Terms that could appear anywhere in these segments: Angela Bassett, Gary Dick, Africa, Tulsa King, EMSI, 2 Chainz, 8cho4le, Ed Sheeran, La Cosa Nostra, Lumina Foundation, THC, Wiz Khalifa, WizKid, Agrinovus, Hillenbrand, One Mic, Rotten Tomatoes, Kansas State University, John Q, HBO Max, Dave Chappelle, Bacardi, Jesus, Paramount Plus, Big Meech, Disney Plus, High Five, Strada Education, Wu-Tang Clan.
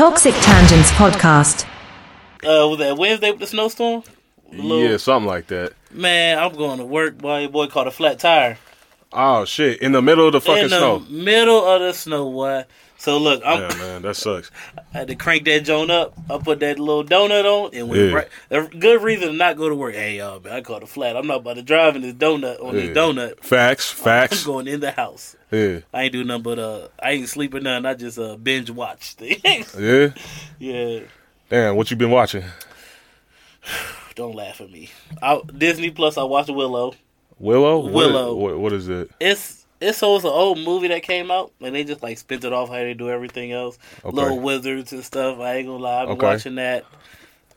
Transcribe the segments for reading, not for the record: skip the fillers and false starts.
Toxic Tangents podcast. Was that Wednesday with the snowstorm? Yeah, something like that. Man, I'm going to work, boy. Your boy caught a flat tire. Oh, shit. In the middle of the fucking snow. In the middle of the snow, boy. So, look. Yeah, man, that sucks. I had to crank that joint up. I put that little donut on. And went right. A good reason to not go to work. Hey, y'all, man, I caught a flat. I'm not about to drive in this donut on this donut. Facts. I'm going in the house. Yeah. I ain't do nothing but, I ain't sleep or nothing. I just binge watch things. Yeah? Yeah. Damn, what you been watching? Don't laugh at me. Disney Plus, I watched Willow. Willow. What is it? It's an old movie that came out, and they just like spent it off how they do everything else. Okay. Little wizards and stuff. I ain't gonna lie, I've been watching that.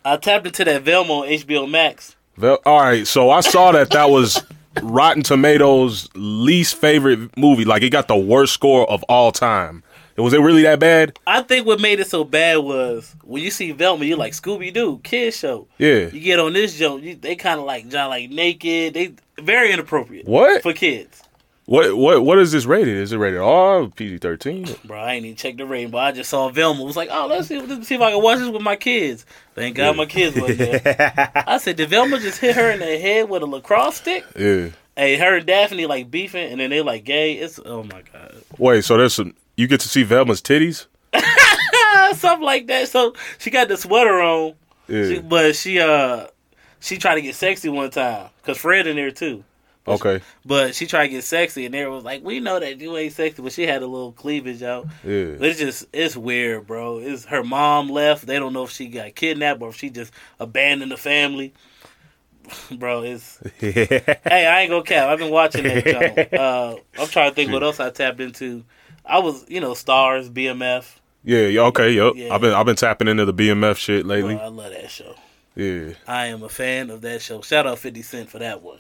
I tapped into that Velma on HBO Max. All right, so I saw that was Rotten Tomatoes' least favorite movie. Like, it got the worst score of all time. Was it really that bad? I think what made it so bad was when you see Velma, you're like Scooby-Doo, kid show. Yeah. You get on this joke, they kind of like John, like naked. They very inappropriate. What for kids? What is this rated? Is it rated R? PG-13? Bro, I ain't even checked the rating, but I just saw Velma. I was like, oh, let's see if I can watch this with my kids. Thank God my kids wasn't there. I said, did Velma just hit her in the head with a lacrosse stick? Yeah. Hey, her and Daphne like beefing, and then they like gay. It's oh my God. Wait, so there's some. You get to see Velma's titties? Something like that. So she got the sweater on, but she tried to get sexy one time because Fred in there too. Okay. But she tried to get sexy, and they was like, "We know that you ain't sexy," but she had a little cleavage out. Yeah. But it's weird, bro. It's her mom left. They don't know if she got kidnapped or if she just abandoned the family. Bro, it's hey, I ain't gonna cap. I've been watching that show. I'm trying to think what else I tapped into. I was, Stars, BMF. Yeah, okay, yep. Yeah. I've been tapping into the BMF shit lately. Bro, I love that show. Yeah. I am a fan of that show. Shout out 50 Cent for that one.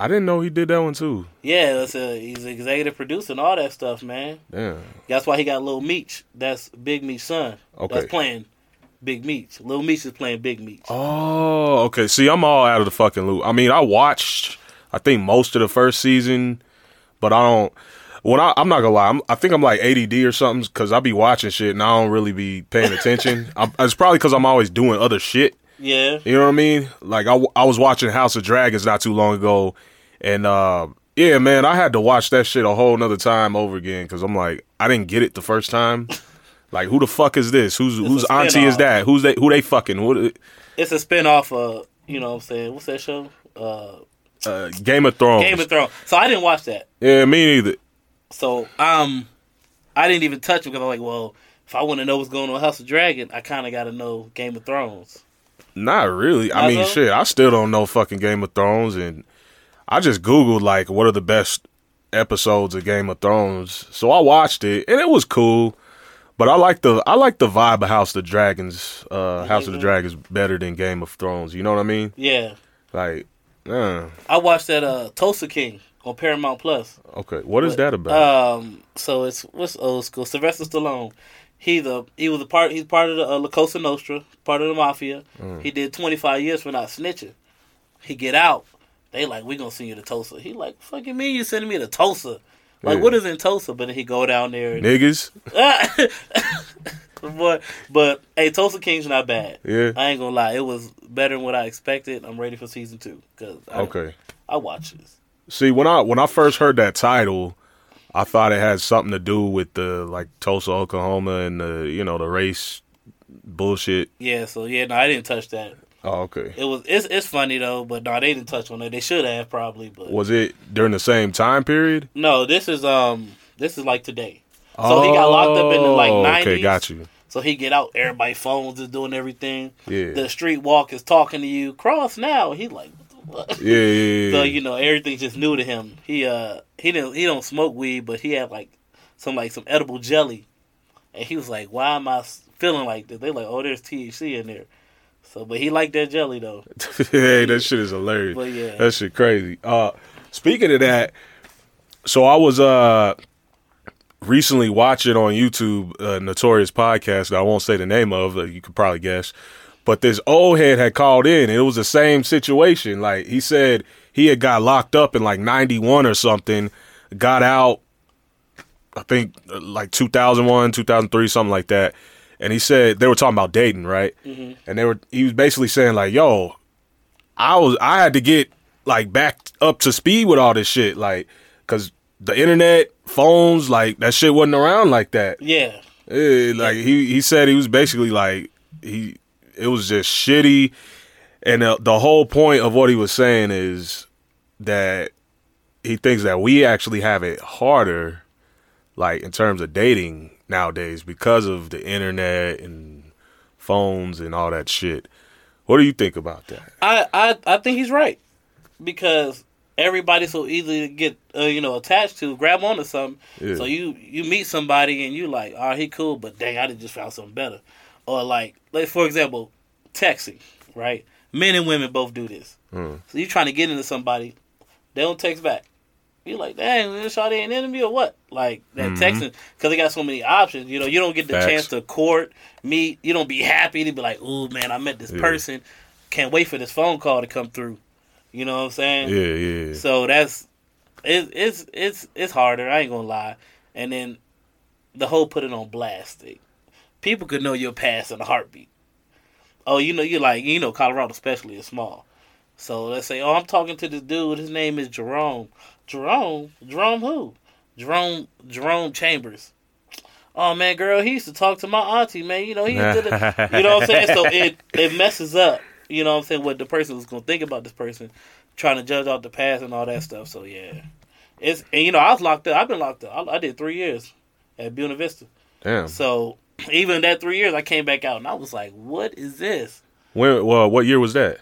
I didn't know he did that one too. Yeah, he's executive producer and all that stuff, man. Damn. That's why he got Lil' Meech. That's Big Meech's son. Okay. That's playing Big Meech. Lil' Meech is playing Big Meech. Oh, okay. See, I'm all out of the fucking loop. I mean, I watched, I think, most of the first season, but I don't... When I'm not gonna lie, I think I'm like ADD or something because I be watching shit and I don't really be paying attention. It's probably because I'm always doing other shit. Yeah, you know what I mean. Like I was watching House of Dragons not too long ago, and yeah, man, I had to watch that shit a whole nother time over again because I'm like, I didn't get it the first time. Like, who the fuck is this? Whose auntie is that? Who they fucking? It's a spinoff of what's that show? Game of Thrones. Game of Thrones. So I didn't watch that. Yeah, me neither. So, I didn't even touch it because I'm like, well, if I want to know what's going on with House of Dragons, I kind of got to know Game of Thrones. Not really. I mean, shit, I still don't know fucking Game of Thrones, and I just Googled, like, what are the best episodes of Game of Thrones? So I watched it, and it was cool, but I like the vibe of House of the Dragons better than Game of Thrones, you know what I mean? Yeah. Like, I watched that Tulsa King. On Paramount Plus. Okay, what is that about? So it's what's old school. Sylvester Stallone. He's part of the La Cosa Nostra, part of the mafia. He did 25 years for not snitching. He get out. They like, we gonna send you to Tulsa. He like, fuck you mean you sending me to Tulsa? Like, what is in Tulsa? But then he go down there. And, niggas. But hey, Tulsa King's not bad. Yeah, I ain't gonna lie. It was better than what I expected. I'm ready for season 2 because I watch this. See, when I first heard that title, I thought it had something to do with the like Tulsa, Oklahoma, and the the race bullshit. Yeah, so I didn't touch that. Oh, okay. It's funny though, but no, they didn't touch on it. They should have probably. But was it during the same time period? No, this is like today. So he got locked up in the like 90s. Okay, got you. So he get out, everybody phones is doing everything. Yeah. The street walk is talking to you. Cross now. He like. Yeah. So everything's just new to him. He don't smoke weed, but he had like some edible jelly, and he was like, "Why am I feeling like this?" They like, "Oh, there's THC in there." So, but he liked that jelly though. Hey, that shit is hilarious. But yeah, that shit crazy. Speaking of that, so I was recently watching on YouTube a notorious podcast that I won't say the name of. You could probably guess. But this old head had called in, and it was the same situation. Like, he said he had got locked up in, like, 91 or something, got out, I think, like, 2001, 2003, something like that. and he said, they were talking about dating, right? Mm-hmm. And he was basically saying like, yo, I had to get like back up to speed with all this shit, like, cause the internet, phones, like that shit wasn't around like that. Yeah. He said he was basically like, it was just shitty. And the whole point of what he was saying is that he thinks that we actually have it harder, like in terms of dating nowadays, because of the internet and phones and all that shit. What do you think about that? I think he's right, because everybody's so easy to get attached to, grab onto something. Yeah. So you meet somebody and you like, oh, he cool, but dang, I just found something better. Or like for example, texting, right? Men and women both do this. Mm. So you're trying to get into somebody, they don't text back. You're like, dang, this shawty ain't into me or what? Like that texting, because they got so many options. You know, you don't get the chance to court, meet. You don't be happy to be like, ooh, man, I met this person. Can't wait for this phone call to come through. You know what I'm saying? Yeah. So it's harder. I ain't gonna lie. And then the whole put it on blast thing. People could know your past in a heartbeat. Oh, Colorado especially is small. So let's say, oh, I'm talking to this dude. His name is Jerome. Jerome who? Jerome Chambers. Oh man, girl, he used to talk to my auntie. Man, he did it. You know what I'm saying? So it messes up. You know what I'm saying? What the person was going to think about this person, trying to judge out the past and all that stuff. So, yeah. I was locked up. I've been locked up. I did 3 years at Buena Vista. Damn. So, even that 3 years, I came back out and I was like, what is this? What year was that?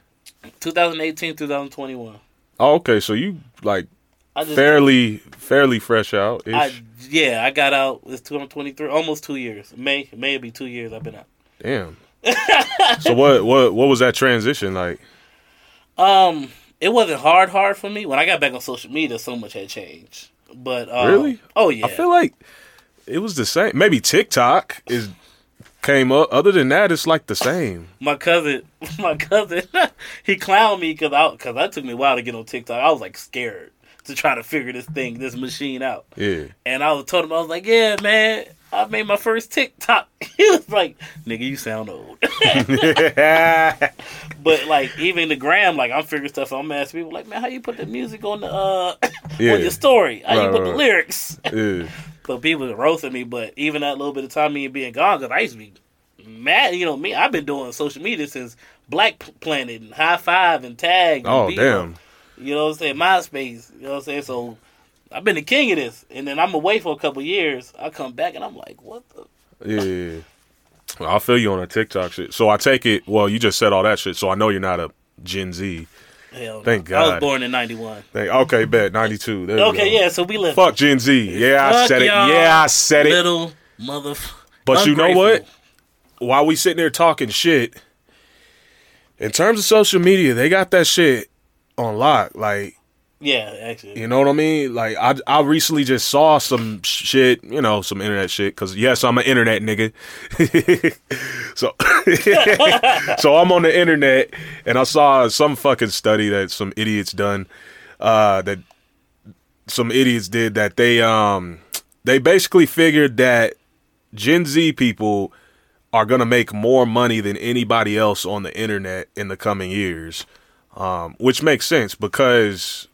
2018, 2021. Oh, okay. So, you, like, fairly fresh out. Yeah, I got out. It's 2023. Almost 2 years. May it'll be 2 years I've been out. Damn. So what was that transition like? It wasn't hard for me. When I got back on social media, so much had changed. But really? Oh yeah. I feel like it was the same. Maybe TikTok came up. Other than that, it's like the same. My cousin, he clowned me because that took me a while to get on TikTok. I was like scared to try to figure this machine out. Yeah. And I told him, I was like, yeah, man, I made my first TikTok. He was like, nigga, you sound old. But like even the gram, like I'm figuring stuff out. I'm asking people like, man, how you put the music on the on your story? How you put the lyrics? Yeah. But people were roasting me, but even that little bit of time me being gone, because I used to be mad, me, I've been doing social media since Black Planet and High Five and Tag and damn. You know what I'm saying? MySpace. You know what I'm saying? So I've been the king of this, and then I'm away for a couple years. I come back, and I'm like, what the? Yeah. Well, I feel you on the TikTok shit. So I take it, well, you just said all that shit, so I know you're not a Gen Z. Hell Thank God. I was born in 91. Okay, bet. 92. Yeah, so we live. Fuck Gen Z. Yeah, I said it. Yeah, I said it. Little motherfucker. But ungrateful. You know what? While we sitting there talking shit, in terms of social media, they got that shit on lock, like. Yeah, actually. You know what I mean? Like, I recently just saw some shit, some internet shit, because, yes, I'm an internet nigga. So I'm on the internet, and I saw some fucking study that some idiots done, that some idiots did, that they basically figured that Gen Z people are going to make more money than anybody else on the internet in the coming years, which makes sense because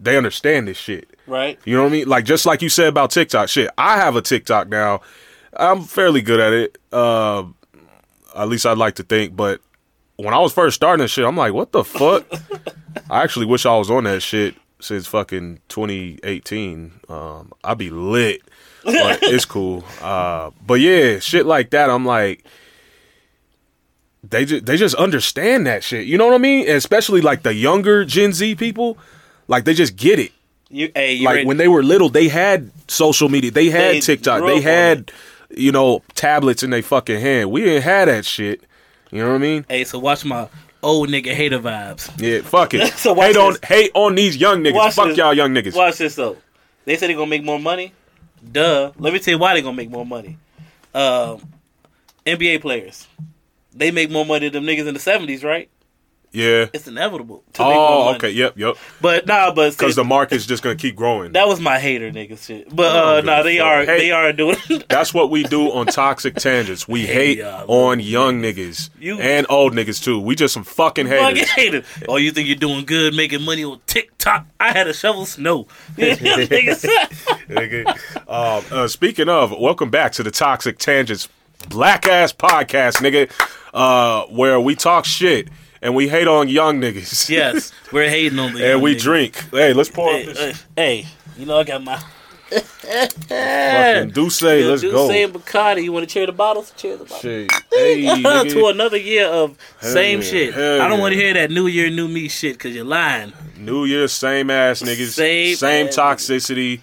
they understand this shit. Right. You know what I mean? Like, just like you said about TikTok shit. I have a TikTok now. I'm fairly good at it. At least I'd like to think. But when I was first starting this shit, I'm like, what the fuck? I actually wish I was on that shit since fucking 2018. I'd be lit. But it's cool. But yeah, shit like that. I'm like, they just understand that shit. You know what I mean? And especially like the younger Gen Z people. Like, they just get it. When they were little, they had social media. They had TikTok. They had, tablets in their fucking hand. We didn't have that shit. You know what I mean? Hey, so watch my old nigga hater vibes. Yeah, fuck it. So watch hate on these young niggas. Watch fuck this. Y'all young niggas. Watch this, though. They said they're going to make more money. Duh. Let me tell you why they're going to make more money. NBA players. They make more money than them niggas in the 70s, right? Yeah. It's inevitable. Okay. Yep. But because the market's just gonna keep growing. That was my hater nigga shit. But they are doing. That's what we do on Toxic Tangents. We hate on young niggas and old niggas too. We just some fucking haters. Oh, you think you're doing good making money on TikTok? I had a shovel snow. Speaking of, welcome back to the Toxic Tangents Black Ass Podcast, nigga, where we talk shit. And we hate on young niggas. Yes, we're hating on the young niggas. And we drink. Hey, let's pour up this. Hey, you know I got my... fucking Douce, let's go. Douce and Bacardi. You want to cheer the bottles? Cheer the bottles. Shit. Hey, to another year of same shit. I don't want to hear that New Year, New Me shit, because you're lying. New Year, same ass niggas. Same toxicity.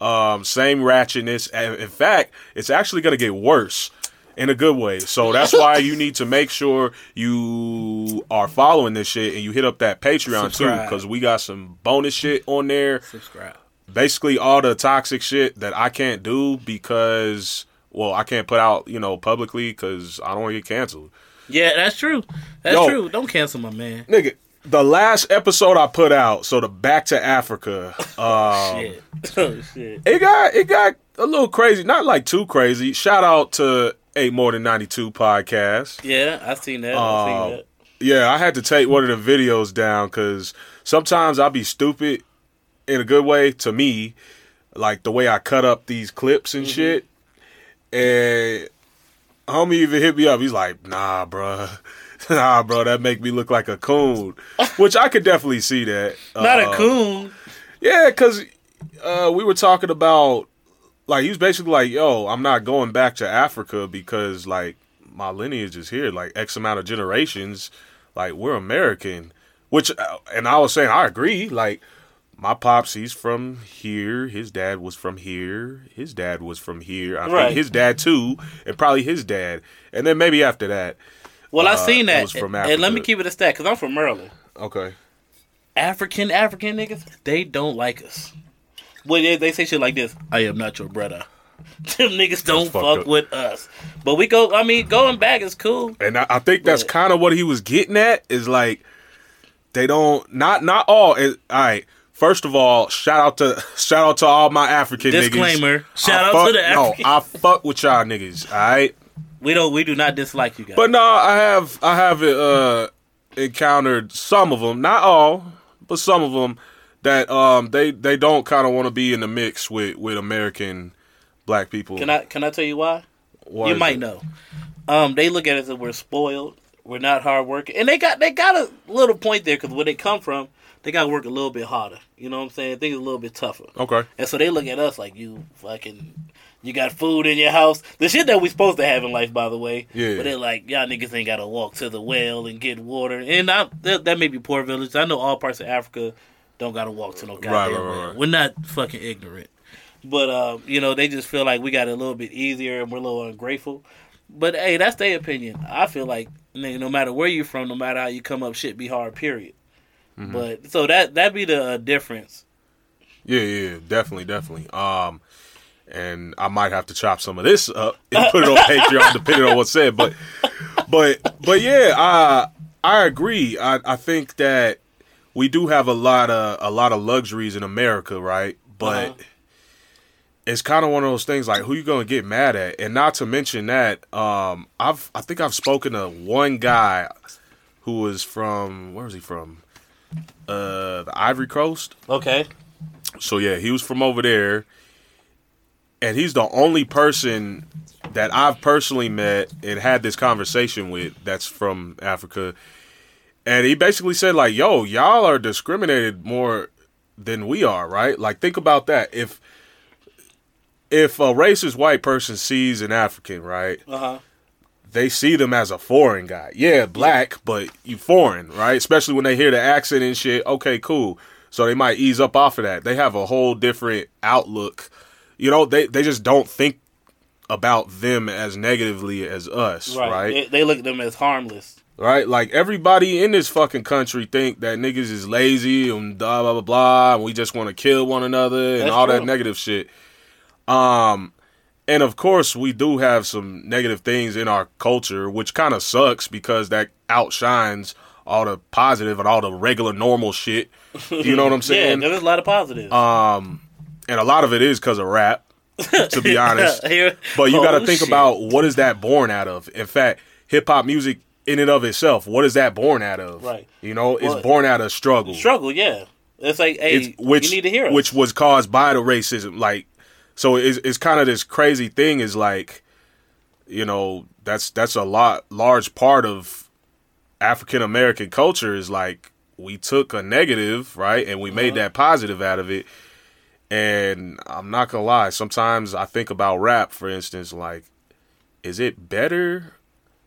Same ratchetness. And in fact, it's actually going to get worse. In a good way. So that's why you need to make sure you are following this shit and you hit up that Patreon too, because we got some bonus shit on there. Subscribe. Basically all the toxic shit that I can't do because, well, I can't put out, publicly because I don't want to get canceled. Yeah, that's true. That's true. Don't cancel my man. Nigga, the last episode I put out, so the Back to Africa. Shit. It got a little crazy. Not like too crazy. Shout out to... More Than 92 podcast. Yeah, I've seen that. Yeah, I had to take one of the videos down because sometimes I'll be stupid in a good way to me, like the way I cut up these clips and shit. And homie even hit me up. He's like, nah, bruh, that make me look like a coon, which I could definitely see that. Not a coon. Yeah, because we were talking about he was basically like, yo, I'm not going back to Africa because, my lineage is here. X amount of generations, we're American. Which, and I was saying, I agree. My pops, he's from here. His dad was from here. His dad was from here. I think his dad, too, and probably his dad. And then maybe after that. Well, I seen that. Was from Africa. And let me keep it a stat because I'm from Maryland. Okay. African niggas, they don't like us. Well, they say shit like this. I am not your brother. Them niggas don't fuck with us. But we go, going back is cool. And I think that's kind of what he was getting at is they don't, not all. All right. First of all, shout out to all my African niggas. Disclaimer. Shout out to the African. No, I fuck with y'all niggas. All right. We do not dislike you guys. But no, I have encountered some of them, not all, but some of them. That they don't kind of want to be in the mix with American black people. Can I tell you why? Why you might know. They look at us as we're spoiled. We're not hard working, and they got a little point there because where they come from, they got to work a little bit harder. You know what I'm saying? Things a little bit tougher. Okay. And so they look at us like you got food in your house. The shit that we supposed to have in life, by the way. Yeah. But they're like, y'all niggas ain't got to walk to the well and get water. And that may be poor village. I know all parts of Africa. Don't gotta walk to no goddamn way. We're not fucking ignorant, but they just feel like we got it a little bit easier and we're a little ungrateful. But hey, that's their opinion. I feel like no matter where you're from, no matter how you come up, shit be hard. Period. Mm-hmm. But so that be the difference. Yeah, definitely. And I might have to chop some of this up and put it on Patreon, depending on what's said. But yeah, I agree. I think that. We do have a lot of luxuries in America, right? But it's kind of one of those things who you gonna get mad at? And not to mention that I think I've spoken to one guy who was from where is he from? The Ivory Coast. Okay. So yeah, he was from over there, and he's the only person that I've personally met and had this conversation with that's from Africa. And he basically said, yo, y'all are discriminated more than we are, right? Think about that. If a racist white person sees an African, right, they see them as a foreign guy. Yeah, black, but you foreign, right? Especially when they hear the accent and shit. Okay, cool. So they might ease up off of that. They have a whole different outlook. They just don't think about them as negatively as us, right? They look at them as harmless. Right? Everybody in this fucking country think that niggas is lazy and blah, blah, blah, blah, and we just want to kill one another and that negative shit. And, of course, we do have some negative things in our culture, which kind of sucks because that outshines all the positive and all the regular normal shit. You know what I'm saying? Yeah, there's a lot of positives. And a lot of it is because of rap, to be honest. But you got to think about what is that born out of. In fact, hip hop music in and of itself, what is that born out of? Right. You know, it's born out of struggle. Struggle, yeah. It's like, hey, you need a hero. Which was caused by the racism. Like, so it's kind of this crazy thing. Is like, you know, that's a large part of African American culture. Is like we took a negative, right, and we made that positive out of it. And I'm not gonna lie, sometimes I think about rap, for instance. Like, is it better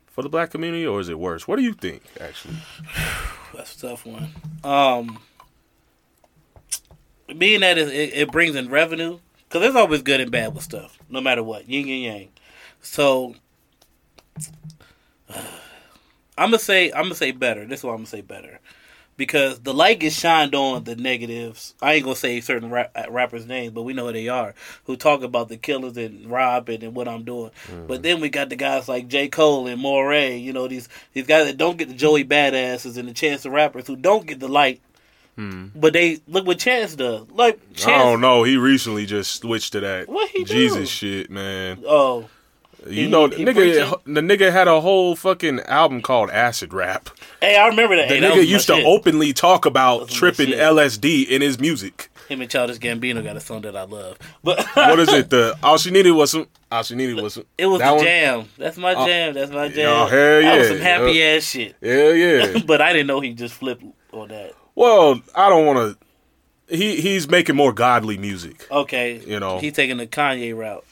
for the black community or is it worse? What do you think? Actually, that's a tough one. Being that it brings in revenue, because there's always good and bad with stuff, no matter what, yin and yang. So, I'm gonna say better. This is why I'm gonna say better, because the light gets shined on the negatives. I ain't gonna say certain rappers' names, but we know who they are, who talk about the killers and robbing and what I'm doing. Mm-hmm. But then we got the guys like J. Cole and Moray, you know, these guys that don't get the Joey Badasses and the Chance the Rappers, who don't get the light. Hmm. But they look what Chance does. Like Chance, I don't know. He recently just switched to that what he Jesus do? Shit, man. Oh, you know, the nigga had a whole fucking album called Acid Rap. Hey, I remember that. The nigga used to openly talk about tripping LSD in his music. Him and Childish Gambino got a song that I love. But what is it? All she needed was some. It was that jam. That's my jam. Oh, hell yeah! That was some happy ass shit. Hell yeah! But I didn't know he just flipped on that. Well, I don't want to... He's making more godly music. Okay. You know? He's taking the Kanye route.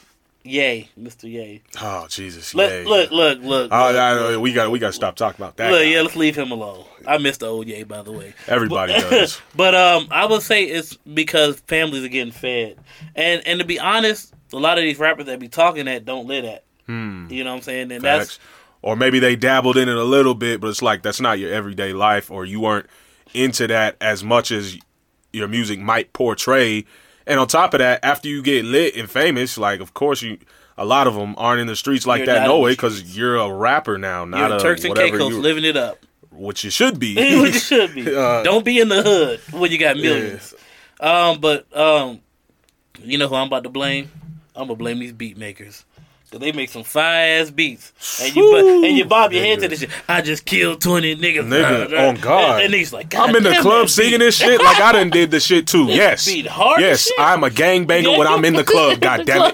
Yay, Mr. Yay. Oh, Jesus, yay. Look. We got to stop talking about that. Look, yeah, let's leave him alone. I miss the old Yay, by the way. Everybody does. But I would say it's because families are getting fed. And to be honest, a lot of these rappers that be talking that don't live that. You know what I'm saying? And that's... Or maybe they dabbled in it a little bit, but it's like, that's not your everyday life, or you weren't into that as much as your music might portray. And on top of that, after you get lit and famous, like, of course, a lot of them aren't in the streets like that no way, because you're a rapper now, not a Turks and Caicos living it up, which you should be. Which you should be. Don't be in the hood when you got millions. Yeah. But you know who I'm about to blame? I'm gonna blame these beat makers. Cause they make some fire ass beats, and you bob your head to this shit. I just killed 20 niggas. Nigga, on God, and he's like, God, I'm in the club singing this shit like I done did this shit too. Yes, I'm a gangbanger when I'm in the club. God damn it,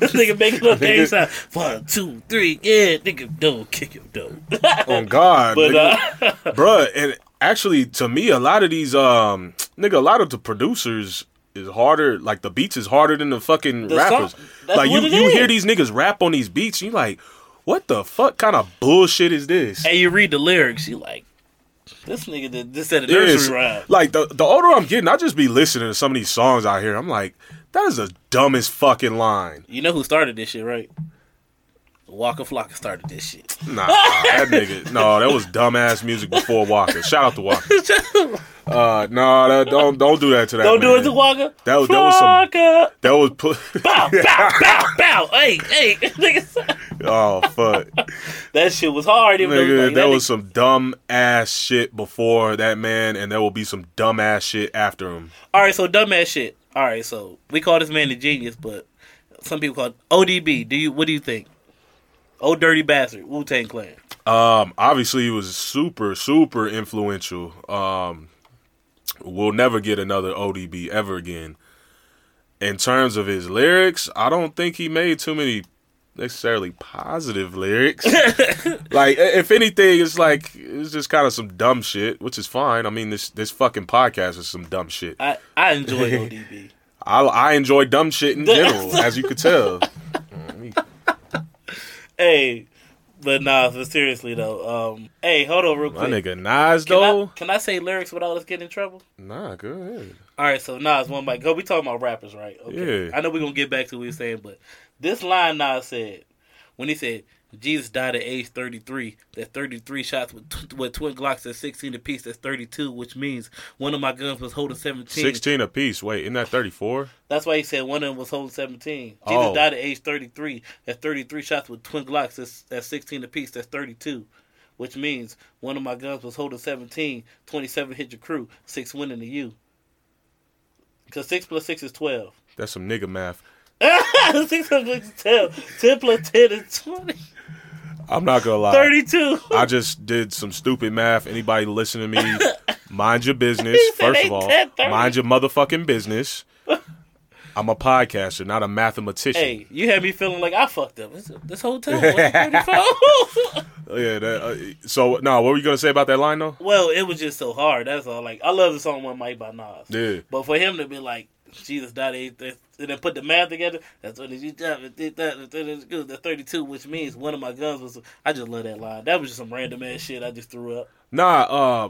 this nigga making up gang signs. 1, 2, 3, yeah, nigga, don't kick him, don't. On God, bruh, and actually, to me, a lot of these a lot of the producers. Is harder, like the beats is harder than the fucking rappers. Like you hear these niggas rap on these beats, and you like, what the fuck kind of bullshit is this? And you read the lyrics, you like, this nigga did this at a nursery rhyme. Like the older I'm getting, I just be listening to some of these songs out here. I'm like, that is the dumbest fucking line. You know who started this shit, right? Walker Flocka started this shit. Nah, that nigga. No, that was dumbass music before Walker. Shout out to Walker. Don't do that to that. Don't man. Do it to Walker. That was bow bow bow bow. Hey, nigga. Oh fuck. That shit was hard. Even nigga, that was some dumb ass shit before that man, and there will be some dumb ass shit after him. All right, so dumb ass shit. All right, so we call this man the genius, but some people call it ODB. What do you think? Old Dirty Bastard, Wu-Tang Clan. Obviously, he was super, super influential. We'll never get another ODB ever again. In terms of his lyrics, I don't think he made too many necessarily positive lyrics. Like, if anything, it's just kind of some dumb shit, which is fine. I mean, this fucking podcast is some dumb shit. I enjoy ODB. I enjoy dumb shit in general, as you could tell. Hey, but nah, but seriously though. Hey, hold on real quick. My nigga Nas though. Can I say lyrics without us getting in trouble? Nah, go ahead. Alright, so Nas, one mic. We talking about rappers, right? Okay. Yeah. I know we're gonna get back to what we were saying, but this line Nas said, when he said, Jesus died at age 33, that's 33 shots with twin Glocks at 16 apiece, that's 32, which means one of my guns was holding 17. 16 apiece, wait, isn't that 34? That's why he said one of them was holding 17. Jesus died at age 33, that's 33 shots with twin Glocks at 16 apiece, that's 32, which means one of my guns was holding 17, 27 hit your crew, 6 went into you. Because 6 plus 6 is 12. That's some nigga math. 6 plus 6 is 12. 10 plus 10 is 20. I'm not going to lie. 32. I just did some stupid math. Anybody listen to me, mind your business. First of all, mind your motherfucking business. I'm a podcaster, not a mathematician. Hey, you had me feeling like I fucked up this whole time. Yeah. What were you gonna say about that line though? Well, it was just so hard. That's all. Like, I love the song "One Mic" by Nas. Yeah. But for him to be like, Jesus died, and then put the math together. That's what you did. The 32, which means one of my guns was. I just love that line. That was just some random ass shit I just threw up. Nah.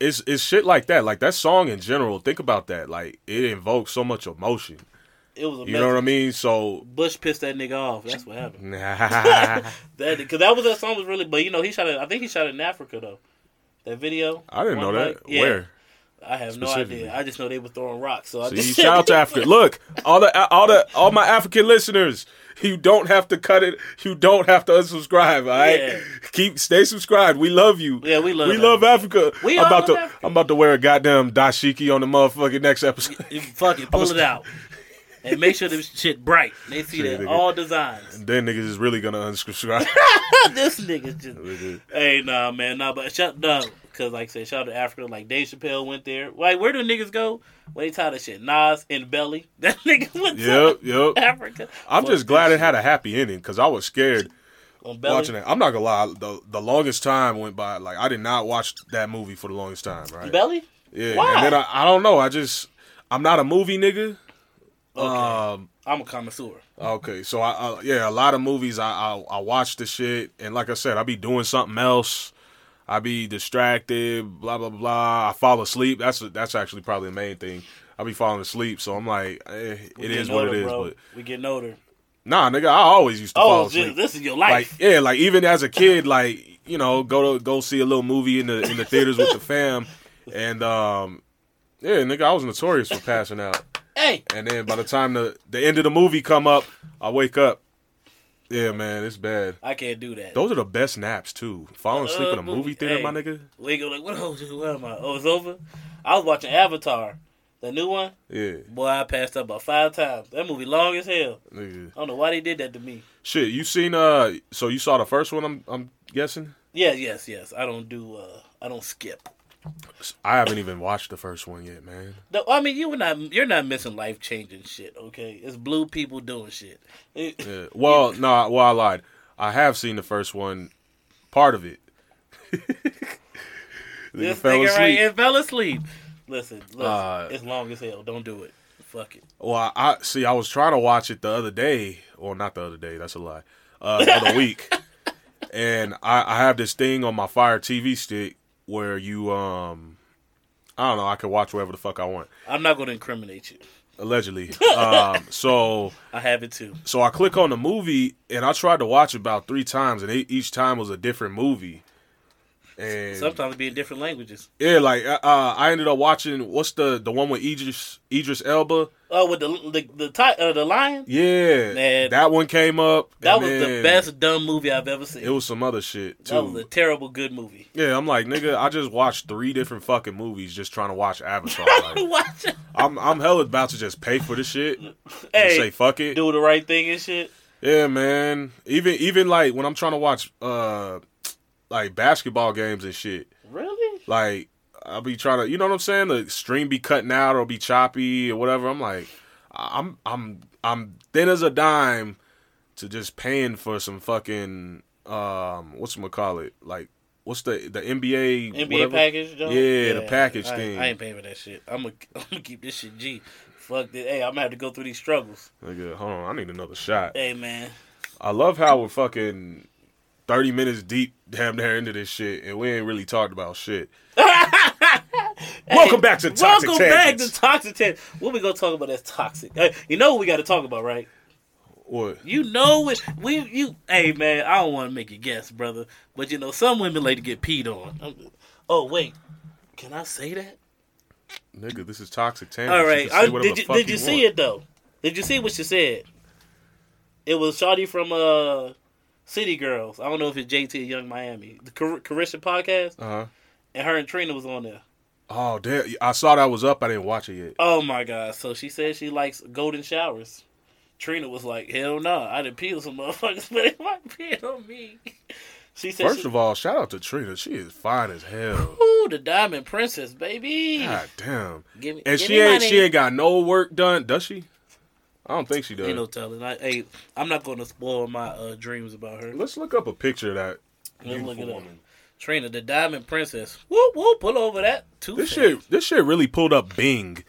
It's shit like that. Like, that song in general, think about that. Like, it invokes so much emotion. It was amazing. You know what I mean? So Bush pissed that nigga off. That's what happened. Because that song was really... But, you know, I think he shot it in Africa, though. That video. I didn't know that. Yeah. Where? I have no idea. I just know they were throwing rocks. So shout out to Africa. Look, all my African listeners, you don't have to cut it. You don't have to unsubscribe. All right, yeah. Stay subscribed. We love you. Yeah, we love Africa. I'm about to wear a goddamn dashiki on the motherfucking next episode. You fucking pull it out and make sure this shit bright. They see that nigga. All designs. And then niggas is really gonna unsubscribe. This nigga's just. Hey, nah, man, nah, but shut up. Because, like I said, shout out to Africa. Like, Dave Chappelle went there. Like, where do niggas go? Well, they tired of shit. Nas and Belly. That nigga went to Africa. I'm just glad it had a happy ending because I was scared watching it. I'm not going to lie. The longest time went by. Like, I did not watch that movie for the longest time, right? Belly? Yeah. Why? And then I don't know. I'm not a movie nigga. Okay. I'm a connoisseur. Okay. So, a lot of movies I watch the shit. And like I said, I be doing something else. I be distracted, blah, blah, blah. I fall asleep. That's actually probably the main thing. I be falling asleep, so I'm like, it is what it is. But we getting older. Nah, nigga, I always used to fall asleep. This is your life. Like, yeah, like even as a kid, like, you know, go see a little movie in the theaters with the fam, and yeah, nigga, I was notorious for passing out. Hey. And then by the time the end of the movie come up, I wake up. Yeah, man, it's bad. I can't do that. Those are the best naps, too. Falling asleep in a movie theater, my nigga. Wake up like, where am I? Oh, it's over? I was watching Avatar, the new one. Yeah. Boy, I passed up about 5 times. That movie long as hell. Nigga. I don't know why they did that to me. Shit, you seen, so you saw the first one, I'm guessing? Yeah, yes. I don't skip. I haven't even watched the first one yet, man. No, I mean, you're not missing life-changing shit, okay? It's blue people doing shit. Yeah. Well, well, I lied. I have seen the first one, part of it. This nigga right here fell asleep. Listen, it's long as hell. Don't do it. Fuck it. Well, I was trying to watch it the other day. Well, not the other day. That's a lie. The other week. And I have this thing on my Fire TV stick where you, I don't know, I can watch whatever the fuck I want. I'm not going to incriminate you. Allegedly. So I have it too. So I click on the movie, and I tried to watch about 3 times, and each time was a different movie. And sometimes it'd be in different languages. Yeah, like, I ended up watching, what's the one with Idris Elba? Oh, with the lion? Yeah. Man, that one came up. That was the best dumb movie I've ever seen. It was some other shit, too. That was a terrible good movie. Yeah, I'm like, nigga, I just watched 3 different fucking movies just trying to watch Avatar. Like, I'm hella about to just pay for this shit. Hey, say fuck it. Do the right thing and shit. Yeah, man. Even like, when I'm trying to watch, like, basketball games and shit. Really? Like, I'll be trying to, you know what I'm saying? The stream be cutting out or be choppy or whatever. I'm like, I'm thin as a dime to just paying for some fucking whatchamacallit? Like, what's the NBA whatever? Package? Though? Yeah, the package thing. I ain't paying for that shit. I'm gonna keep this shit G. Fuck this. Hey, I'm gonna have to go through these struggles. Nigga, hold on, I need another shot. Hey, man. I love how we're fucking 30 minutes deep damn near into this shit and we ain't really talked about shit. Welcome back to Toxic Tangents. What we gonna talk about that's toxic? You know what we gotta talk about, right? What? You know it. Hey man, I don't wanna make you guess, brother. But you know, some women like to get peed on. Oh wait, can I say that? Nigga, this is Toxic Tangents. Alright, did you see it though? Did you see what she said? It was Shawty from City Girls. I don't know if it's JT and Young Miami. The Carisha podcast. Uh-huh. And her and Trina was on there. Oh, damn. I saw that was up. I didn't watch it yet. Oh, my God. So she said she likes golden showers. Trina was like, hell no. Nah. I didn't pee on some motherfuckers, but it might pee on me. She said First of all, shout out to Trina. She is fine as hell. Ooh, the Diamond Princess, baby. God damn. She ain't got no work done, does she? I don't think she does. Ain't no telling. I'm not going to spoil my dreams about her. Let's look up a picture of that. Let's look it up. Trina, the Diamond Princess. Whoop, whoop, pull over that. This shit really pulled up Bing.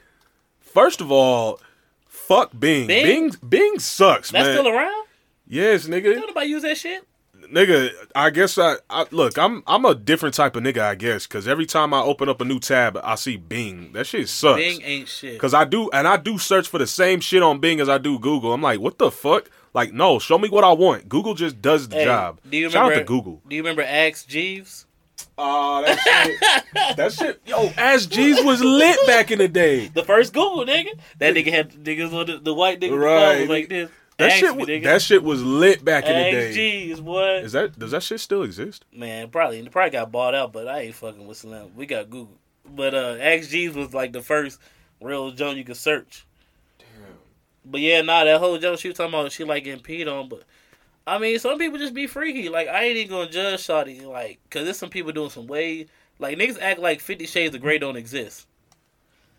First of all, fuck Bing. Bing sucks, man. That's still around? Yes, nigga. Don't nobody use that shit? Nigga, I guess I'm a different type of nigga, I guess, because every time I open up a new tab, I see Bing. That shit sucks. Bing ain't shit. Because I do search for the same shit on Bing as I do Google. I'm like, what the fuck? Like, no, show me what I want. Google just does the job. Shout out to Google. Do you remember Ask Jeeves? Oh, that shit. That shit. Yo, Ask Jeeves was lit back in the day. The first Google, nigga. That nigga had niggas on the white nigga right. Like this. That shit was lit back in the day. Jeez, what? Does that shit still exist? Man, probably. It probably got bought out, but I ain't fucking with Slim. We got Google. But Ask Jeeves was like the first real joint you could search. Damn. But yeah, nah, that whole joke she was talking about, she like getting peed on. But I mean, some people just be freaky. Like, I ain't even gonna judge shawty. Like, cause there's some people doing some way. Like, niggas act like 50 Shades of Grey don't exist.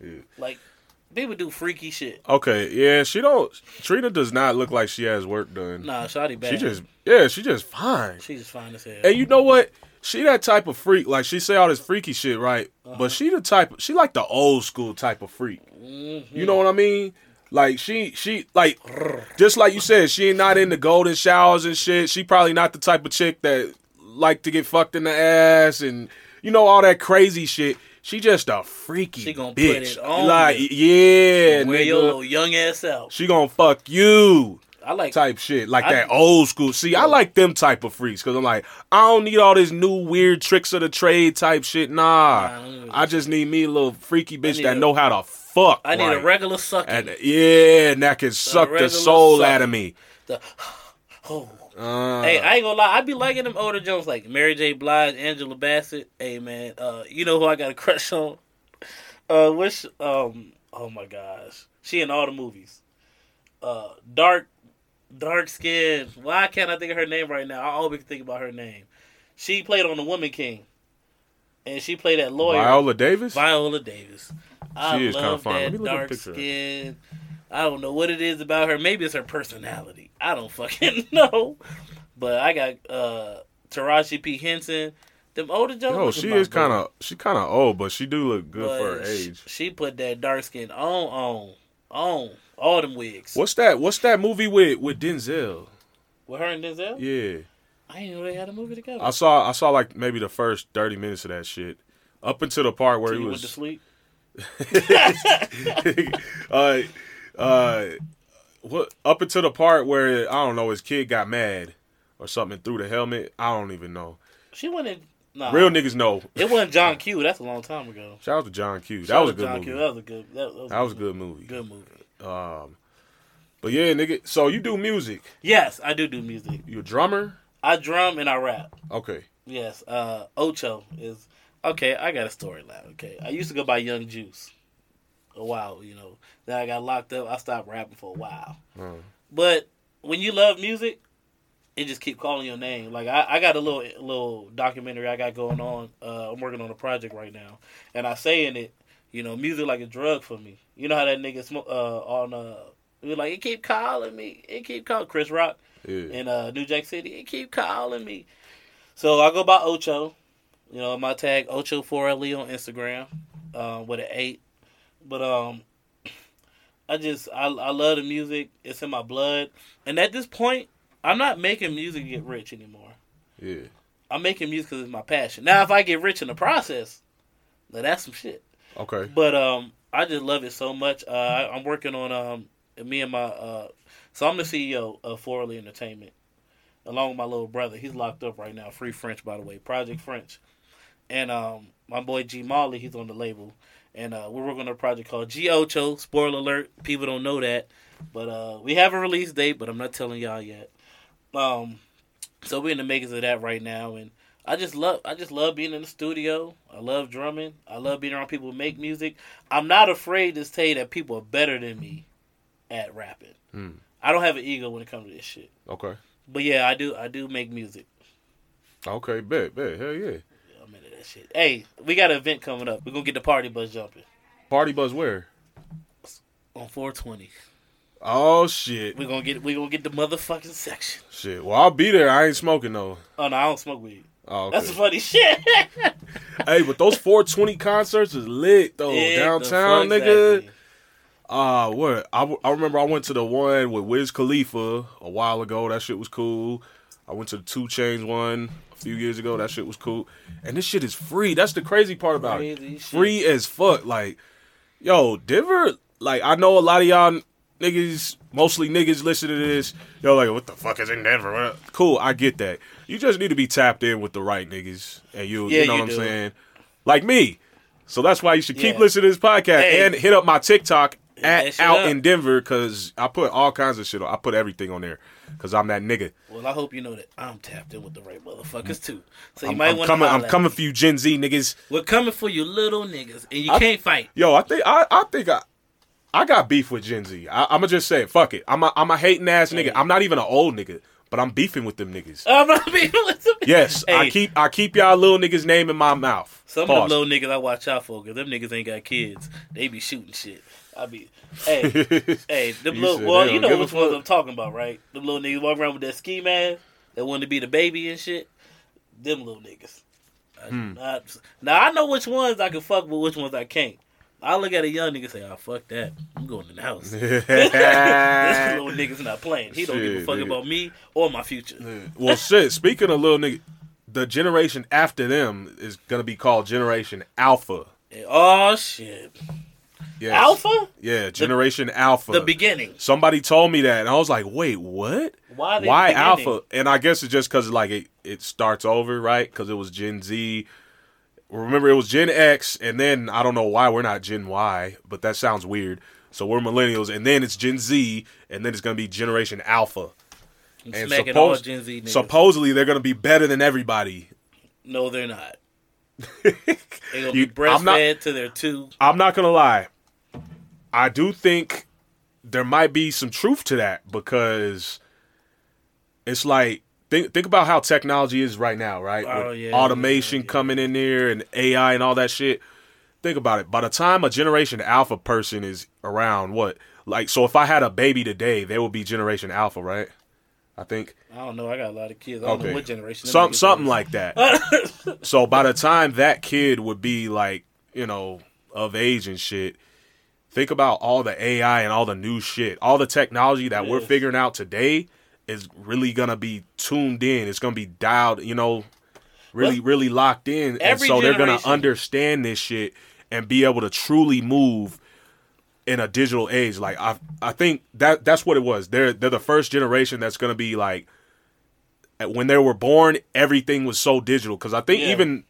Yeah. Like, people do freaky shit. Okay, yeah, she don't. Trina does not look like she has work done. Nah, shawty bad. She just fine. She just fine as hell. And you know what? She that type of freak. Like, she say all this freaky shit, right? Uh-huh. But she the type. She like the old school type of freak. Mm-hmm. You know what I mean? Like, she like, just like you said, she ain't not into golden showers and shit. She probably not the type of chick that like to get fucked in the ass and, you know, all that crazy shit. She just a freaky bitch. She gonna put it on. Like, yeah, wear your little young ass out. She gonna fuck you. I like type shit. Like that old school. See, I like them type of freaks. Because I'm like, I don't need all this new weird tricks of the trade type shit. Nah. I just need me a little freaky bitch that know how to fuck. I need a regular sucker. And that can suck the soul out of me. Hey, I ain't gonna lie. I be liking them older jokes like Mary J. Blige, Angela Bassett. Hey, man. You know who I got a crush on? Oh my gosh. She in all the movies. Dark skin. Why can't I think of her name right now? I always think about her name. She played on The Woman King. And she played that lawyer. Viola Davis. She is kind of fine. That dark skin. I don't know what it is about her. Maybe it's her personality. I don't fucking know. But I got Taraji P. Henson. Them older jokes. No, she kind of old, but she do look good for her age. She put that dark skin on all them wigs. What's that movie with Denzel? With her and Denzel? Yeah. I didn't know they had a movie together. I saw like maybe the first 30 minutes of that shit, up until the part where he was went to sleep. What up until the part where I don't know his kid got mad or something through the helmet. I don't even know. She wasn't. Nah, real niggas know. It wasn't John Q. That's a long time ago. Shout out to John Q. That was a good movie. Good movie. But yeah, nigga. So you do music? Yes, I do music. You a drummer? I drum and I rap. Okay. Yes. Ocho is okay. I got a story now. Okay, I used to go by Young Juice. A while, you know. Then I got locked up. I stopped rapping for a while. Mm. But when you love music, it just keep calling your name. Like I got a little documentary I got going on. I'm working on a project right now, and I say in it, you know, music like a drug for me. You know how that nigga he was like, it keep calling me. It keep calling Chris Rock in New Jack City. It keep calling me. So I go by Ocho. You know, my tag Ocho4LE on Instagram with an 8. But I love the music. It's in my blood. And at this point, I'm not making music to get rich anymore. Yeah. I'm making music because it's my passion. Now, if I get rich in the process, now that's some shit. Okay. But I just love it so much. I'm working on me and my so I'm the CEO of 4LE Entertainment, along with my little brother. He's locked up right now. Free French, by the way. Project French. And my boy G Molly, he's on the label. And we're working on a project called G Ocho. Spoiler alert, people don't know that. But we have a release date, but I'm not telling y'all yet. So we're in the makings of that right now, and I just love being in the studio. I love drumming. I love being around people who make music. I'm not afraid to say that people are better than me at rapping. Mm. I don't have an ego when it comes to this shit. Okay. But yeah, I do make music. Okay, bet. Hell yeah. I'm into that shit. Hey, we got an event coming up. We're going to get the party bus jumping. Party bus where? On 420. Oh shit! We're gonna get the motherfucking section. Shit. Well, I'll be there. I ain't smoking though. Oh no, I don't smoke weed. Oh, okay. That's the funny shit. Hey, but those 420 concerts is lit though. Yeah, downtown, nigga. Ah, exactly. What? I remember I went to the one with Wiz Khalifa a while ago. That shit was cool. I went to the 2 Chainz one a few years ago. That shit was cool. And this shit is free. That's the crazy part about it. Shit. Free as fuck. Like, yo, Denver. Like, I know a lot of y'all. Niggas, mostly niggas listen to this. Yo, like, what the fuck is in Denver? Cool, I get that. You just need to be tapped in with the right niggas. And you know what I'm saying? Like me. So that's why you should keep listening to this podcast and hit up my TikTok at Out in Denver, because I put all kinds of shit on. I put everything on there because I'm that nigga. Well, I hope you know that I'm tapped in with the right motherfuckers too. So you might want to. I'm coming for you, Gen Z niggas. We're coming for you, little niggas, and you can't fight. Yo, I think I got beef with Gen Z. I'ma just say it. Fuck it. I'm a hating ass nigga. I'm not even an old nigga, but I'm beefing with them niggas. I'm not beefing with them niggas. Yes, hey. I keep y'all little niggas' name in my mouth. Some of them little niggas I watch out for, because them niggas ain't got kids. They be shooting shit. Them little, well, you know which ones I'm talking about, right? Them little niggas walk around with that ski mask that wanted to be the baby and shit. Them little niggas. Now I know which ones I can fuck with, which ones I can't. I look at a young nigga and say, oh, fuck that. I'm going in the house. This little nigga's not playing. He don't give a fuck about me or my future. Yeah. Well, shit, speaking of little nigga, the generation after them is going to be called Generation Alpha. Oh, shit. Yes. Alpha? Yeah, Generation Alpha. The beginning. Somebody told me that, and I was like, wait, what? Why Alpha? And I guess it's just because like, it starts over, right? Because it was Gen Z. Remember, it was Gen X, and then I don't know why we're not Gen Y, but that sounds weird. So we're millennials, and then it's Gen Z, and then it's going to be Generation Alpha. And smacking all Gen Z niggas. Supposedly, they're going to be better than everybody. No, they're not. They're going to be breastfed to their two. I'm not going to lie. I do think there might be some truth to that, because it's like, Think about how technology is right now, right? Oh, with automation coming in there and AI and all that shit. Think about it. By the time a Generation Alpha person is around, what? Like, so if I had a baby today, they would be Generation Alpha, right? I think. I don't know. I got a lot of kids. I don't know what generation. Something like that. So by the time that kid would be, like, you know, of age and shit, think about all the AI and all the new shit. All the technology that we're figuring out today is really going to be tuned in. It's going to be dialed, you know, really locked in. And so they're going to understand this shit and be able to truly move in a digital age. Like, I think that's what it was. They're the first generation that's going to be like, when they were born, everything was so digital. Because I think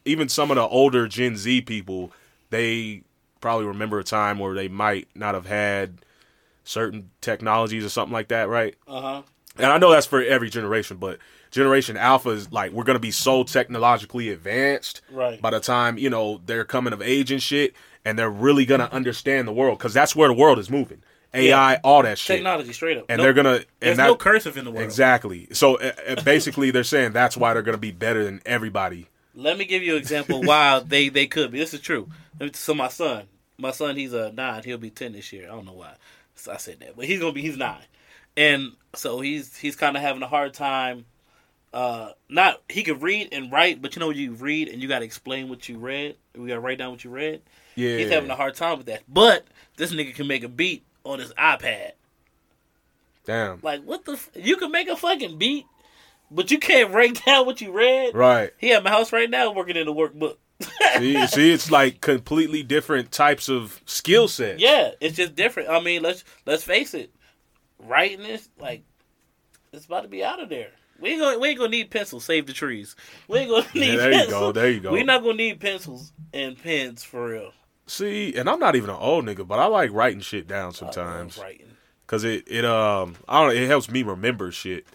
even some of the older Gen Z people, they probably remember a time where they might not have had certain technologies or something like that, right? Uh-huh. And I know that's for every generation, but Generation Alpha is like, we're going to be so technologically advanced by the time, you know, they're coming of age and shit, and they're really going to understand the world, because that's where the world is moving. AI, all that shit. Technology, straight up. And they're going to... There's no cursive in the world. Exactly. So basically, they're saying that's why they're going to be better than everybody. Let me give you an example why they could be. This is true. So my son, he's 9. He'll be 10 this year. I don't know why I said that, but he's 9. And so he's kind of having a hard time. He could read and write, but you know when you read and you got to explain what you read. We got to write down what you read. Yeah, he's having a hard time with that. But this nigga can make a beat on his iPad. Damn! Like what the? You can make a fucking beat, but you can't write down what you read. Right. He at my house right now working in a workbook. see, it's like completely different types of skill sets. Yeah, it's just different. I mean, let's face it. Writing this, like, it's about to be out of there. We ain't gonna need pencils. Save the trees. We ain't gonna need pencils. There you go. We're not gonna need pencils and pens for real. See, and I'm not even an old nigga, but I like writing shit down sometimes. I love writing. Cause it helps me remember shit.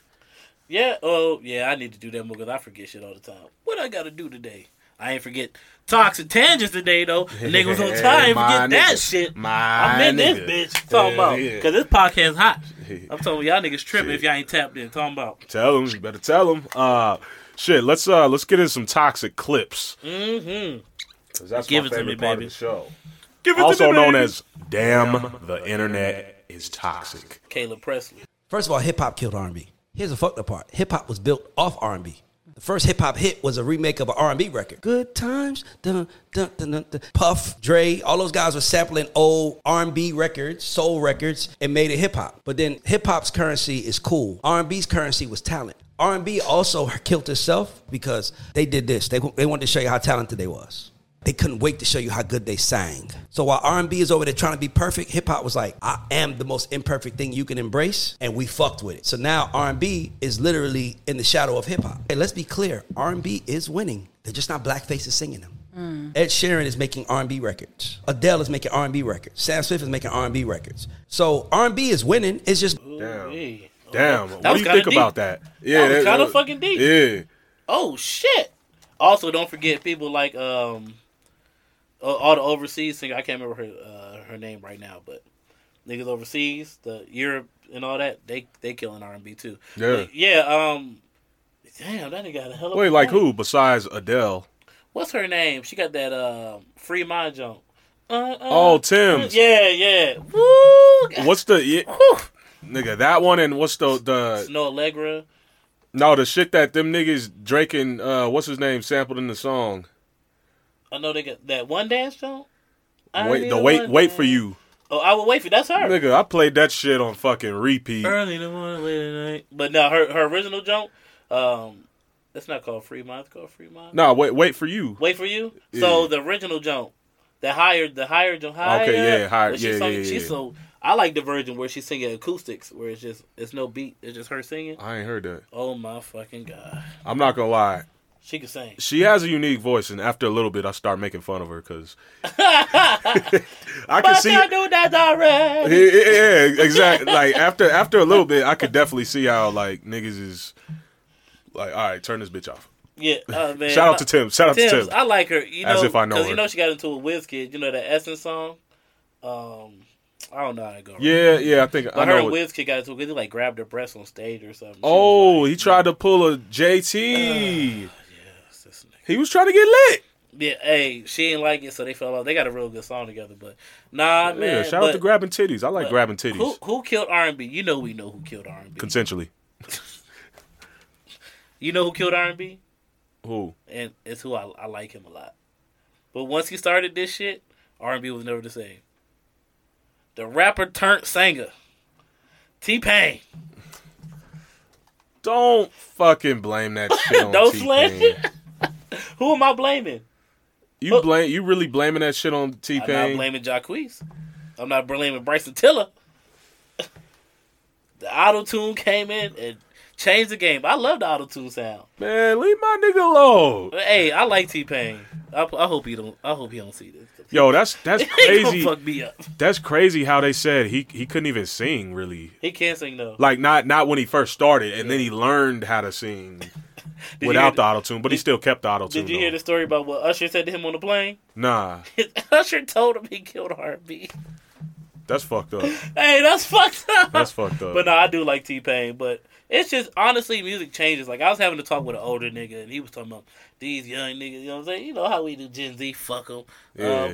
Yeah, oh, yeah, I need to do that more because I forget shit all the time. What I got to do today? I ain't forget Toxic Tangents today, though. The niggas on time forget that shit. I'm in this bitch. Talking about. Because this podcast is hot. I'm telling y'all niggas tripping if y'all ain't tapped in. Talking about. Tell them. You better tell them. Shit, let's get in some toxic clips. Mm-hmm. Because that's my favorite part of the show. Give it to me, baby. Also known as Damn, the Internet is Toxic. Caleb Presley. First of all, hip-hop killed R&B. Here's the fucked up part. Hip-hop was built off R&B. The first hip-hop hit was a remake of an R&B record. Good times. Dun, dun, dun, dun, dun. Puff, Dre, all those guys were sampling old R&B records, soul records, and made it hip-hop. But then hip-hop's currency is cool. R&B's currency was talent. R&B also killed itself because they did this. They wanted to show you how talented they was. They couldn't wait to show you how good they sang. So while R&B is over there trying to be perfect, hip-hop was like, I am the most imperfect thing you can embrace, and we fucked with it. So now R&B is literally in the shadow of hip-hop. Hey, let's be clear. R&B is winning. They're just not black faces singing them. Ed Sheeran is making R&B records. Adele is making R&B records. Sam Smith is making R&B records. So R&B is winning. It's just... Damn. What do you think about that? Yeah, that was kind of fucking deep. Yeah. Oh, shit. Also, don't forget people like... all the overseas singers, I can't remember her name right now, but niggas overseas, the Europe and all that, they killing R&B too. Yeah, like, damn, that nigga got a hell of a... Wait, like who besides Adele? What's her name? She got that Free Mind jump. Oh, Tim's. Yeah. Woo. What's the nigga that one? And what's the Snow Allegra? No, the shit that them niggas Drake and what's his name sampled in the song. I know they got that One Dance song. Wait for You. Oh, I Will Wait For You. That's her. Nigga, I played that shit on fucking repeat. Early in the morning, late at night. But no, her original jump, that's not called Free Mind. It's called Free Mind. No, Wait For You. Wait For You? Yeah. So the original jump, the higher jump, higher. Okay, yeah, higher. So I like the version where she's singing acoustics, where it's no beat. It's just her singing. I ain't heard that. Oh, my fucking God. I'm not going to lie. She can sing. She has a unique voice, and after a little bit, I start making fun of her because I can see. I knew that already. Yeah, exactly. Like after a little bit, I could definitely see how like niggas is like, all right, turn this bitch off. Yeah, man. Shout out to Tim. Shout out to Tim. I like her. You know, as if I know her. Because you know she got into a WizKid. You know that Essence song. I don't know how to go. Yeah, I think. But I know her and WizKid got into it because he like grabbed her breasts on stage or something. Oh, like, he tried to pull a JT. He was trying to get lit. Yeah, hey, she ain't like it, so they fell off. They got a real good song together, but nah, man. Shout out to Grabbing Titties. I like Grabbing Titties. Who killed R&B? You know we know who killed R&B. Consensually. You know who killed R&B? Who? And it's who I like him a lot. But once he started this shit, R&B was never the same. The rapper turned singer. T-Pain. Don't fucking blame that shit on Don't T-Pain. Slam it. Who am I blaming? You really blaming that shit on T-Pain? I'm not blaming Jacquees. I'm not blaming Bryson Tiller. The auto-tune came in and changed the game. I love the auto-tune sound. Man, leave my nigga alone. Hey, I like T-Pain. I hope he don't. I hope he don't see this. Yo, that's crazy. Fuck me up. That's crazy how they said he couldn't even sing. Really, he can't sing though. Like not when he first started, and then he learned how to sing. Without the auto-tune, but he still kept the auto-tune. Did you hear the story about what Usher said to him on the plane? Nah. Usher told him he killed R&B. That's fucked up. Hey, that's fucked up. That's fucked up. But no, I do like T-Pain, but it's just, honestly, music changes. Like, I was having to talk with an older nigga, and he was talking about these young niggas, you know what I'm saying? You know how we do Gen Z, fuck them. Yeah.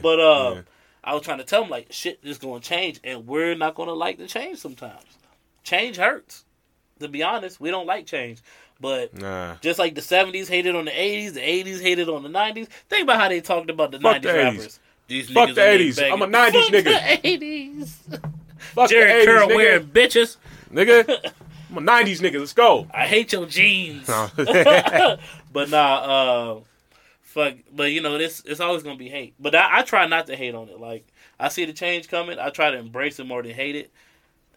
I was trying to tell him, like, shit is going to change, and we're not going to like the change sometimes. Change hurts. To be honest, we don't like change. But just like the 70s hated on the 80s, the 80s hated on the 90s. Think about how they talked about the fuck 90s the rappers. These fuck niggas the 80s. I'm a 90s fuck nigga. The 80s. Fuck Jerry the 80s, Curl nigga. Wearing bitches. Nigga, I'm a 90s nigga. Let's go. I hate your jeans. But nah, fuck. But you know, it's always going to be hate. But I try not to hate on it. Like, I see the change coming. I try to embrace it more than hate it.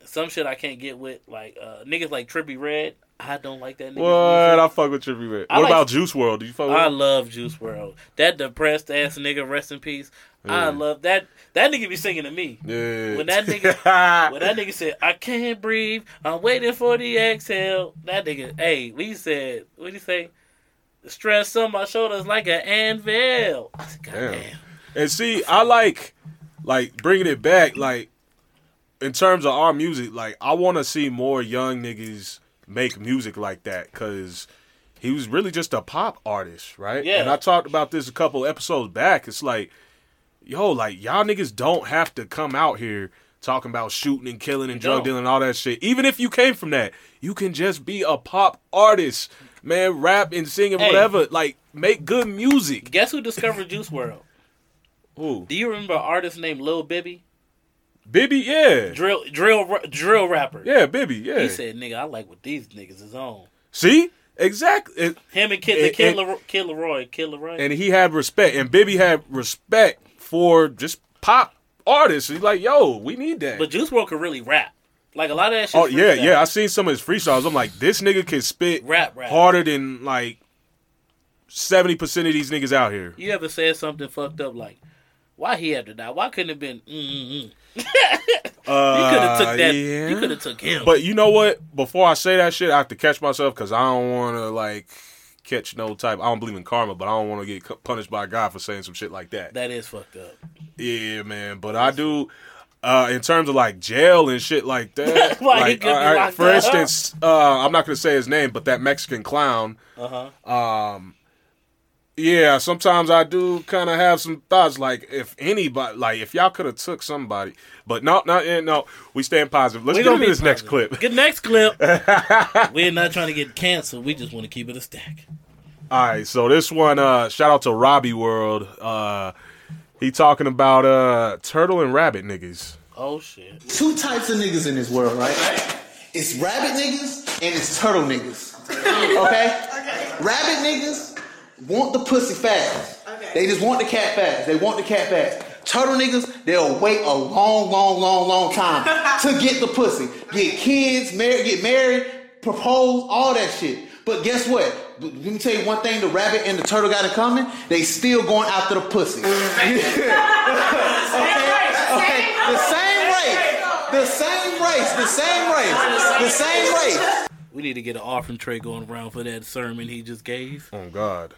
Some shit I can't get with. Like, niggas like Trippie Redd. I don't like that nigga. What? I fuck with Trippie Redd. What about Juice WRLD? Do you fuck with him? I love Juice WRLD. That depressed ass nigga, rest in peace. Yeah. I love that. That nigga be singing to me. Yeah. When that nigga said, "I can't breathe, I'm waiting for the exhale." That nigga, hey, we said, what do you say? Stress on my shoulders like an anvil. I said, God damn. And see, I like bringing it back, like in terms of our music, like I want to see more young niggas make music like that, because he was really just a pop artist, right? Yeah. And I talked about this a couple episodes back. It's like, yo, like y'all niggas don't have to come out here talking about shooting and killing and drug dealing and all that shit. Even if you came from that, you can just be a pop artist, man. Rap and sing and whatever. Like, make good music. Guess who discovered Juice WRLD? Who? Do you remember an artist named Lil Bibby? Bibby, yeah. Drill rapper. Yeah, Bibby, yeah. He said, nigga, I like what these niggas is on. See? Exactly. Him and Kid Leroy. And he had respect. And Bibby had respect for just pop artists. He's like, yo, we need that. But Juice WRLD could really rap. Like, a lot of that shit. Oh, freestyle. Yeah. I seen some of his freestyles. I'm like, this nigga can spit rap harder than, like, 70% of these niggas out here. You ever said something fucked up like, why he had to die? Why couldn't it have been? You could have took that. Yeah. You could have took him. But you know what? Before I say that shit, I have to catch myself, because I don't want to catch no type. I don't believe in karma, but I don't want to get punished by God for saying some shit like that. That is fucked up. Yeah, man. But I do. In terms of like jail and shit like that. For instance, I'm not gonna say his name, but that Mexican clown. Uh huh. Yeah, sometimes I do kind of have some thoughts, like, if anybody, like, if y'all could have took somebody. But no, we staying positive. Let's go to this next clip. Good next clip. We're not trying to get canceled. We just want to keep it a stack. All right, so this one, shout out to Robbie World. He talking about turtle and rabbit niggas. Oh, shit. Two types of niggas in this world, right? It's rabbit niggas and it's turtle niggas. Okay? Rabbit niggas want the pussy fast. Okay. They just want the cat fast. Turtle niggas, they'll wait a long time to get the pussy. Get kids, get married, propose, all that shit. But guess what? Let me tell you one thing the rabbit and the turtle got in common. They still going after the pussy. Okay. The same race. We need to get an offering tray going around for that sermon he just gave. Oh, God.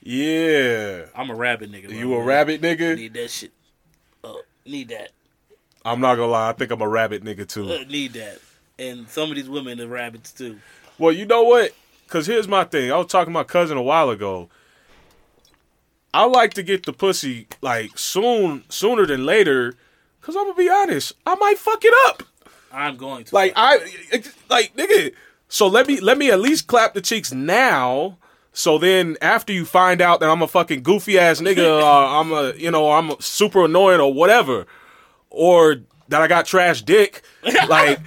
Yeah. I'm a rabbit nigga. You a rabbit nigga? Need that shit. Need that. I'm not gonna lie. I think I'm a rabbit nigga too. Need that. And some of these women are rabbits too. Well, you know what? Because here's my thing. I was talking to my cousin a while ago. I like to get the pussy like sooner than later. Because I'm gonna be honest, I might fuck it up. I'm going to nigga. So let me at least clap the cheeks now. So then, after you find out that I'm a fucking goofy ass nigga, I'm super annoying or whatever, or that I got trash dick, like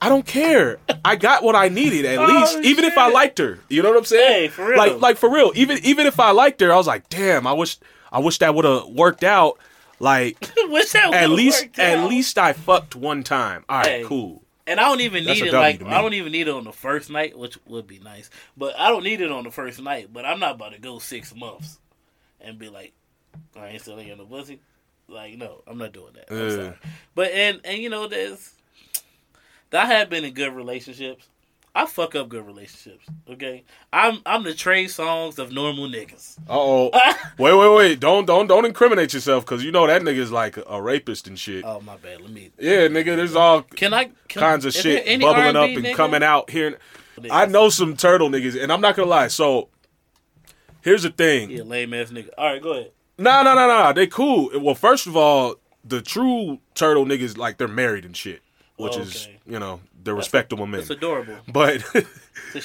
I don't care. I got what I needed at least, even if I liked her. You know what I'm saying? Hey, for real. Like for real. Even if I liked her, I was like, damn, I wish that would have worked out. Like, at least I fucked one time. All right, cool. And I don't even need it. Like, I don't even need it on the first night, which would be nice. But I don't need it on the first night. But I'm not about to go 6 months and be like, I ain't still in the pussy. Like, no, I'm not doing that. I'm sorry. But and you know, I have been in good relationships. I fuck up good relationships, okay? I'm the Trey Songs of normal niggas. Uh-oh. Wait. Don't incriminate yourself, because you know that nigga's like a rapist and shit. Oh, my bad. Let me... Yeah, nigga, there's all kinds of shit bubbling up and coming out here. I know some turtle niggas, and I'm not going to lie. So, here's the thing. Yeah, lame-ass nigga. All right, go ahead. Nah. They cool. Well, first of all, the true turtle niggas, like, they're married and shit, which is, you know... They're respectable men. It's adorable. But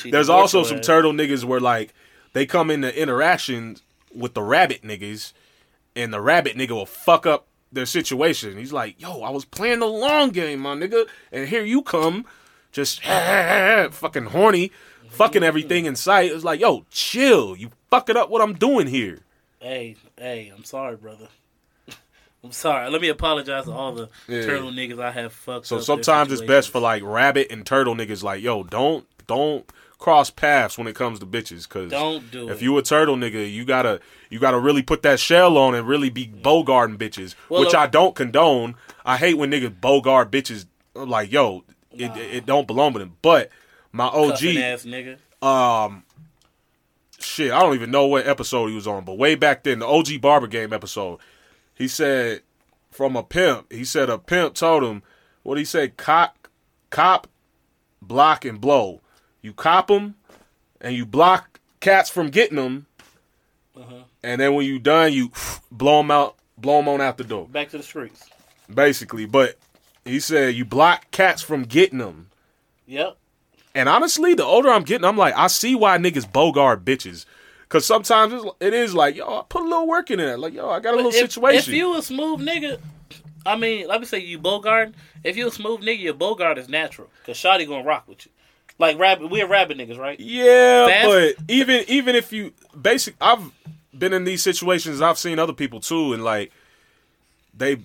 there's also some turtle niggas where, like, they come into interactions with the rabbit niggas, and the rabbit nigga will fuck up their situation. He's like, yo, I was playing the long game, my nigga, and here you come, just fucking horny, fucking everything in sight. It's like, yo, chill. You fucking up what I'm doing here. Hey, I'm sorry, brother. I'm sorry. Let me apologize to all the turtle niggas I have fucked up. So sometimes it's best for like rabbit and turtle niggas. Like, yo, don't cross paths when it comes to bitches. Cause don't do it. If you a turtle nigga, you gotta really put that shell on and really be bogarting bitches, which I don't condone. I hate when niggas bogart bitches. Like, yo, it don't belong with them. But my OG ass nigga. Shit, I don't even know what episode he was on, but way back then, the OG Barber Game episode, he said, from a pimp, he said a pimp told him, what did he say? Cop, block, and blow. You cop them, and you block cats from getting them, and then when you done, you blow them on out the door. Back to the streets. Basically, but he said, you block cats from getting them. Yep. And honestly, the older I'm getting, I'm like, I see why niggas bogart bitches. Because sometimes it is like, yo, I put a little work in that. Like, yo, I got a little situation. If you a smooth nigga, I mean, let me say you bogart. If you a smooth nigga, your bogart is natural. Because shawty going to rock with you. Like, we're rabbit niggas, right? Yeah, but even if you, I've been in these situations, I've seen other people too, and like, they...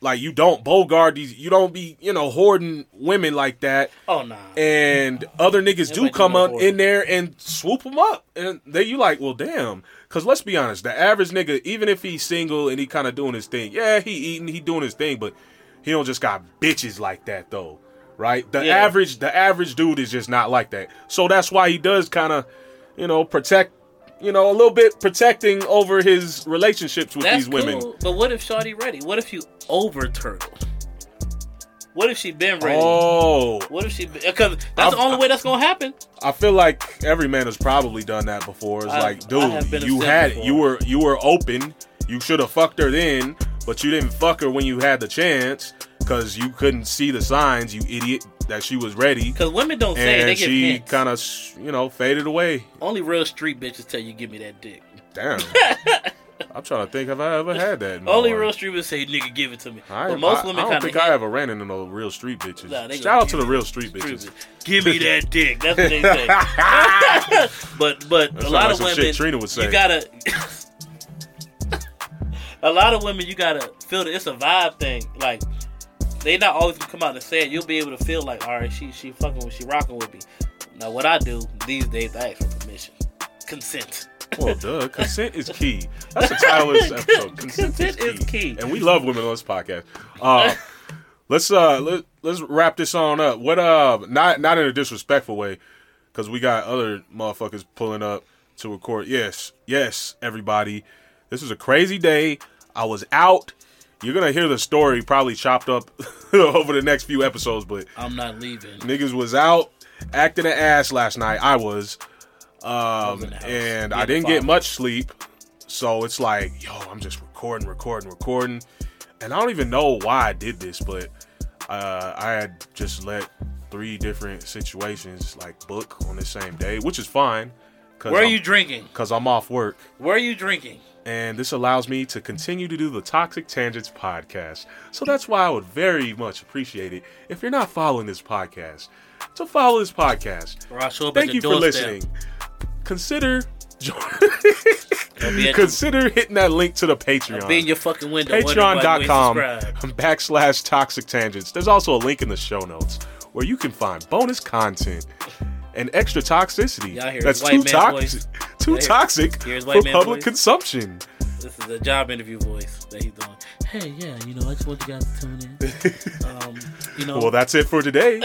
Like, you don't bogart these, you don't be, you know, hoarding women like that. Oh, nah. And other niggas do come up in there and swoop them up. And then you like, well, damn. Because let's be honest, the average nigga, even if he's single and he kind of doing his thing, yeah, he eating, he doing his thing, but he don't just got bitches like that, though. Right? The average dude is just not like that. So that's why he does kind of, you know, protect. You know, a little bit protecting over his relationships with these women. Cool, but what if shawty ready? What if you over turtle? What if she been ready? Oh. What if she been... Because that's the only way that's going to happen. I feel like every man has probably done that before. It's like, dude, you had it. You were open. You should have fucked her then, but you didn't fuck her when you had the chance because you couldn't see the signs, you idiot, that she was ready. Because women don't say, they get hints. And she kind of, you know, faded away. Only real street bitches tell you, give me that dick. Damn. I'm trying to think if I ever had that. Only real street bitches say, nigga, give it to me. But most women I don't think I ever ran into no real street bitches. Nah, shout out to the real street bitches. Give me that dick. That's what they say. But a lot of women, Trina would say. You gotta... A lot of women, you gotta feel that it's a vibe thing. Like... They not always gonna come out and say it. You'll be able to feel like, all right, she fucking with, she rocking with me. Now, what I do these days, I ask for permission, consent. Well, duh, consent is key. That's the title of this episode. Consent is key, and we love women on this podcast. Let's wrap this on up. What not in a disrespectful way, because we got other motherfuckers pulling up to record. Yes, everybody, this is a crazy day. I was out. You're going to hear the story probably chopped up over the next few episodes, but... I'm not leaving. Niggas was out acting an ass last night. I was. And I didn't get much sleep. So it's like, yo, I'm just recording. And I don't even know why I did this, but I had just let 3 different situations, like, book on the same day, which is fine. Where are you drinking? Because I'm off work. Where are you drinking? And this allows me to continue to do the Toxic Tangents podcast. So that's why I would very much appreciate it if you're not following this podcast. So follow this podcast. Thank you for listening. Consider hitting that link to the Patreon. I'll be in your fucking window. Patreon.com/Toxic Tangents. There's also a link in the show notes where you can find bonus content and extra toxicity. Y'all hear that's too toxic. Too toxic for public consumption. This is a job interview voice that he's doing. Hey, yeah, you know, I just want you guys to tune in. You know. Well, that's it for today.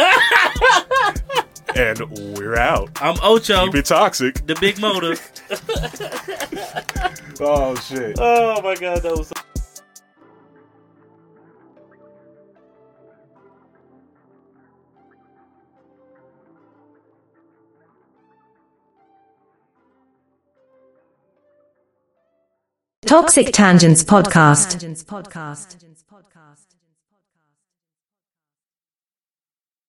And we're out. I'm Ocho. Keep it toxic. The Big Motor. Oh, shit. Oh, my God. That was so... Toxic Tangents Podcast.